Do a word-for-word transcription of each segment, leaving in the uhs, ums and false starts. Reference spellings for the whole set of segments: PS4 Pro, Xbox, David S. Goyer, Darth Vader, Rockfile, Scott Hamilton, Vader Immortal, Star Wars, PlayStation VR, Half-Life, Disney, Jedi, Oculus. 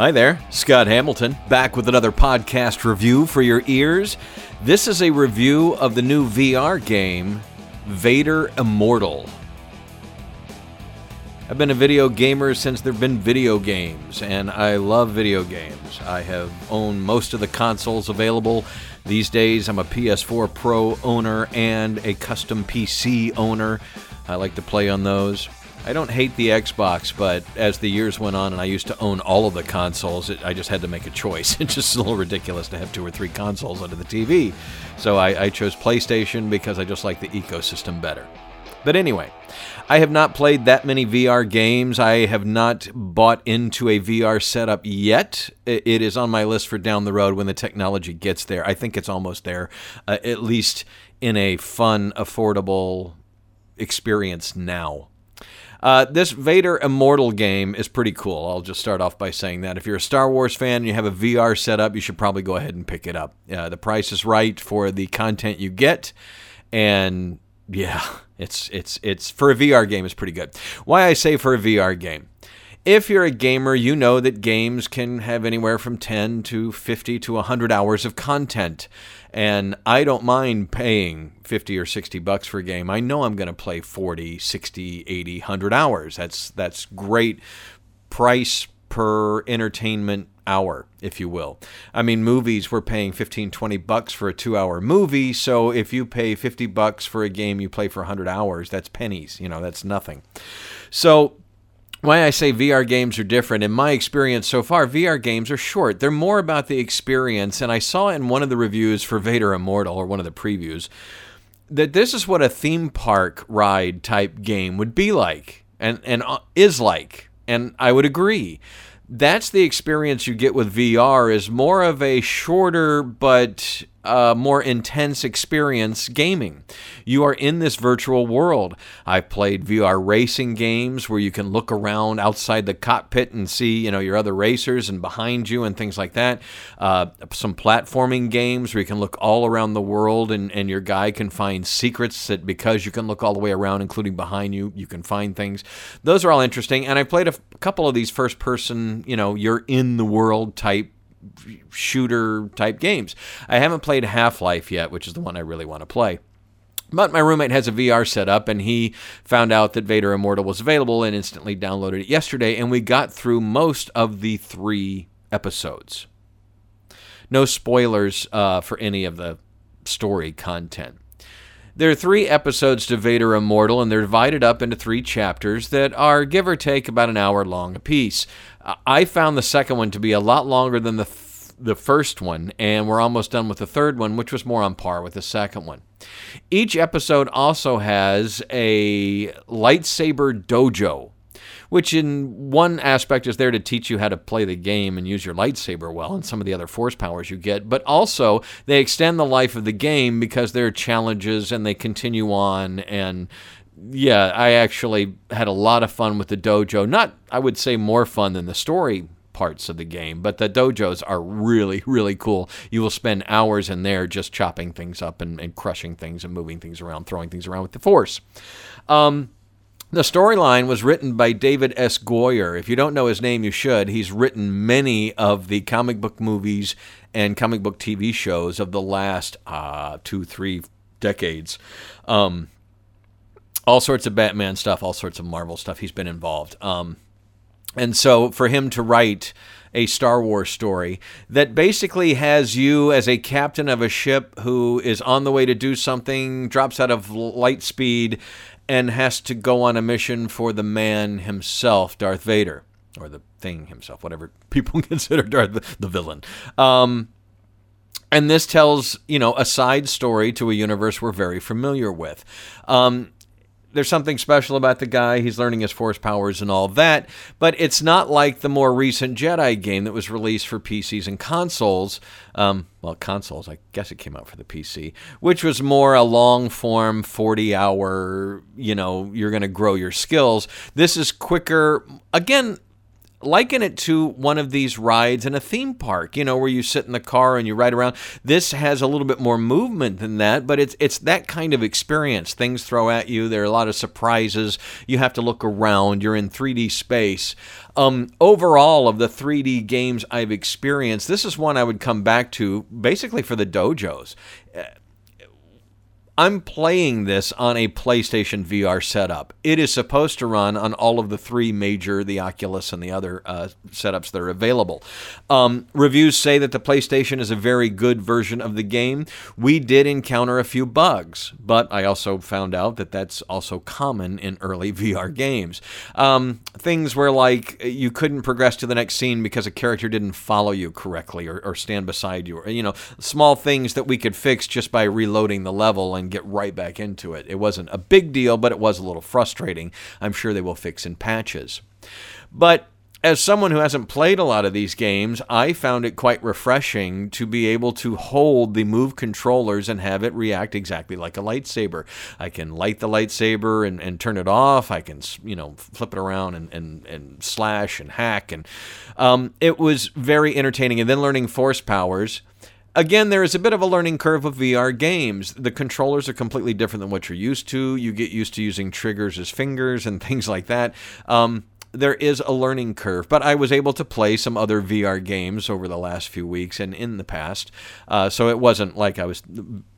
Hi there, Scott Hamilton, back with another podcast review for your ears. This is a review of the new V R game, Vader Immortal. I've been a video gamer since there have been video games, and I love video games. I have owned most of the consoles available. These days, I'm a P S four Pro owner and a custom P C owner. I like to play on those. I don't hate the Xbox, but as the years went on and I used to own all of the consoles, it, I just had to make a choice. It's just a little ridiculous to have two or three consoles under the T V. So I, I chose PlayStation because I just like the ecosystem better. But anyway, I have not played that many V R games. I have not bought into a V R setup yet. It is on my list for down the road when the technology gets there. I think it's almost there, uh, at least in a fun, affordable experience now. Uh, this Vader Immortal game is pretty cool. I'll just start off by saying that. If you're a Star Wars fan and you have a V R setup, you should probably go ahead and pick it up. Uh, the price is right for the content you get, and yeah, it's it's it's for a V R game, it's pretty good. Why I say for a V R game? If you're a gamer, you know that games can have anywhere from ten to fifty to one hundred hours of content. And I don't mind paying fifty or sixty bucks for a game. I know I'm going to play forty, sixty, eighty, one hundred hours. That's that's great price per entertainment hour, if you will. I mean, movies, we're paying fifteen, twenty bucks for a two-hour movie. So if you pay fifty bucks for a game you play for one hundred hours, that's pennies. You know, that's nothing. So why I say V R games are different, in my experience so far, V R games are short. They're more about the experience, and I saw in one of the reviews for Vader Immortal, or one of the previews, that this is what a theme park ride type game would be like, and, and is like, and I would agree. That's the experience you get with V R, is more of a shorter but uh, more intense experience gaming. You are in this virtual world. I've played V R racing games where you can look around outside the cockpit and see, you know, your other racers and behind you and things like that. Uh, some platforming games where you can look all around the world and, and your guy can find secrets that because you can look all the way around, including behind you, you can find things. Those are all interesting. And I played a f- couple of these first-person, you know, you're in the world type shooter type games. I haven't played Half-Life yet, which is the one I really want to play. But my roommate has a V R setup, and he found out that Vader Immortal was available and instantly downloaded it yesterday, and we got through most of the three episodes. No spoilers uh, for any of the story content. There are three episodes to Vader Immortal, and they're divided up into three chapters that are, give or take, about an hour long apiece. I found the second one to be a lot longer than the th- the first one, and we're almost done with the third one, which was more on par with the second one. Each episode also has a lightsaber dojo, which in one aspect is there to teach you how to play the game and use your lightsaber well and some of the other force powers you get, but also they extend the life of the game because there are challenges and they continue on. And yeah, I actually had a lot of fun with the dojo. Not, I would say, more fun than the story parts of the game, but the dojos are really, really cool. You will spend hours in there just chopping things up and, and crushing things and moving things around, throwing things around with the force. Um... The storyline was written by David S. Goyer. If you don't know his name, you should. He's written many of the comic book movies and comic book T V shows of the last uh, two, three decades. Um, all sorts of Batman stuff, all sorts of Marvel stuff. He's been involved. Um, and so for him to write a Star Wars story that basically has you as a captain of a ship who is on the way to do something, drops out of light speed, and has to go on a mission for the man himself, Darth Vader, or the thing himself, whatever people consider Darth the villain. Um, and this tells, you know, a side story to a universe we're very familiar with. Um, There's something special about the guy. He's learning his force powers and all that, but it's not like the more recent Jedi game that was released for P Cs and consoles. Um, well, consoles, I guess it came out for the P C, which was more a long-form, forty-hour, you know, you're going to grow your skills. This is quicker. Again, liken it to one of these rides in a theme park, you know, where you sit in the car and you ride around. This has a little bit more movement than that, but it's it's that kind of experience. Things throw at you. There are a lot of surprises. You have to look around. You're in three D space. Um, overall, of the three D games I've experienced, this is one I would come back to basically for the dojos. I'm playing this on a PlayStation V R setup. It is supposed to run on all of the three major, the Oculus and the other uh, setups that are available. Um, reviews say that the PlayStation is a very good version of the game. We did encounter a few bugs, but I also found out that that's also common in early V R games. Um, things where, like, you couldn't progress to the next scene because a character didn't follow you correctly or, or stand beside you. Or, you know, small things that we could fix just by reloading the level and get right back into it. It wasn't a big deal, but it was a little frustrating. I'm sure they will fix in patches. But as someone who hasn't played a lot of these games, I found it quite refreshing to be able to hold the Move controllers and have it react exactly like a lightsaber. I can light the lightsaber and, and turn it off. I can, you know, flip it around and, and, and slash and hack. And um, it was very entertaining. And then learning force powers. Again, there is a bit of a learning curve with V R games. The controllers are completely different than what you're used to. You get used to using triggers as fingers and things like that. Um, there is a learning curve, but I was able to play some other V R games over the last few weeks and in the past, uh, so it wasn't like I was...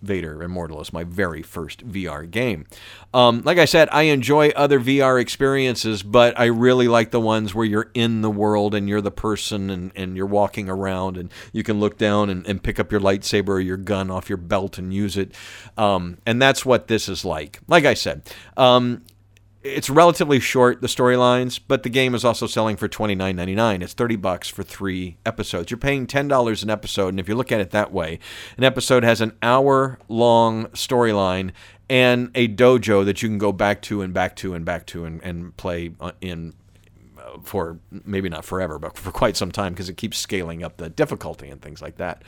Vader Immortal is my very first V R game. Um, like I said, I enjoy other V R experiences, but I really like the ones where you're in the world and you're the person and, and you're walking around and you can look down and, and pick up your lightsaber or your gun off your belt and use it, um, and that's what this is like. Like I said... Um, It's relatively short, the storylines, but the game is also selling for twenty-nine ninety-nine. It's thirty bucks for three episodes. You're paying ten dollars an episode, and if you look at it that way, an episode has an hour-long storyline and a dojo that you can go back to and back to and back to and, and play in for maybe not forever, but for quite some time because it keeps scaling up the difficulty and things like that.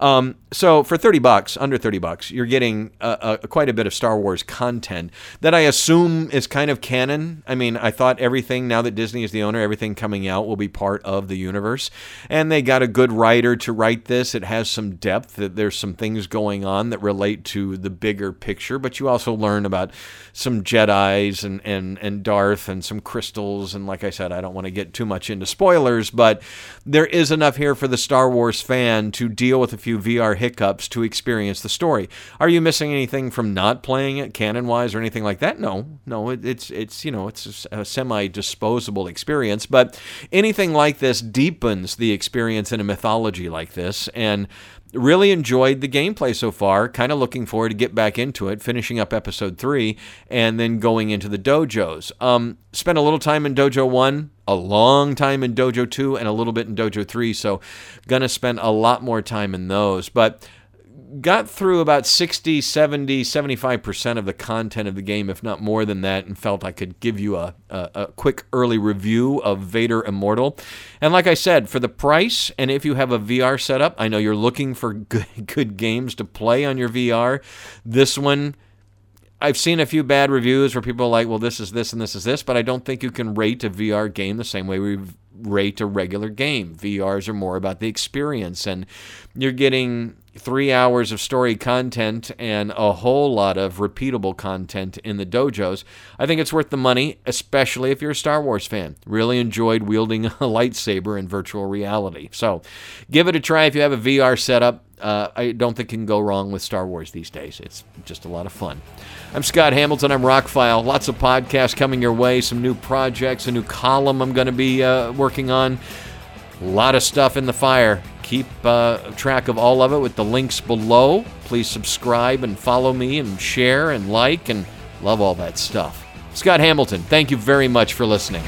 Um, so for thirty bucks, under thirty bucks, you're getting a, a, quite a bit of Star Wars content that I assume is kind of canon. I mean, I thought everything, now that Disney is the owner, everything coming out will be part of the universe. And they got a good writer to write this. It has some depth. That there's some things going on that relate to the bigger picture, but you also learn about some Jedis and, and, and Darth and some crystals. And like I said, I don't I don't want to get too much into spoilers, but there is enough here for the Star Wars fan to deal with a few V R hiccups to experience the story. Are you missing anything from not playing it canon-wise or anything like that? No, no, it, it's, it's you know, it's a semi-disposable experience, but anything like this deepens the experience in a mythology like this, and really enjoyed the gameplay so far. Kind of looking forward to get back into it, finishing up episode three, and then going into the dojos. Um, spent a little time in Dojo one, a long time in Dojo two, and a little bit in Dojo three, so gonna spend a lot more time in those. But got through about sixty, seventy, seventy-five percent of the content of the game, if not more than that, and felt I could give you a, a, a quick early review of Vader Immortal. And like I said, for the price, and if you have a V R setup, I know you're looking for good, good games to play on your V R. This one, I've seen a few bad reviews where people are like, well, this is this and this is this, but I don't think you can rate a V R game the same way we rate a regular game. V Rs are more about the experience, and you're getting three hours of story content and a whole lot of repeatable content in the dojos. I think it's worth the money, especially if you're a Star Wars fan. Really enjoyed wielding a lightsaber in virtual reality. So give it a try if you have a V R setup. Uh, I don't think you can go wrong with Star Wars these days. It's just a lot of fun. I'm Scott Hamilton. I'm Rockfile. Lots of podcasts coming your way, some new projects, a new column I'm going to be uh, working on. A lot of stuff in the fire. Keep uh, track of all of it with the links below. Please subscribe and follow me and share and like and love all that stuff. Scott Hamilton, thank you very much for listening.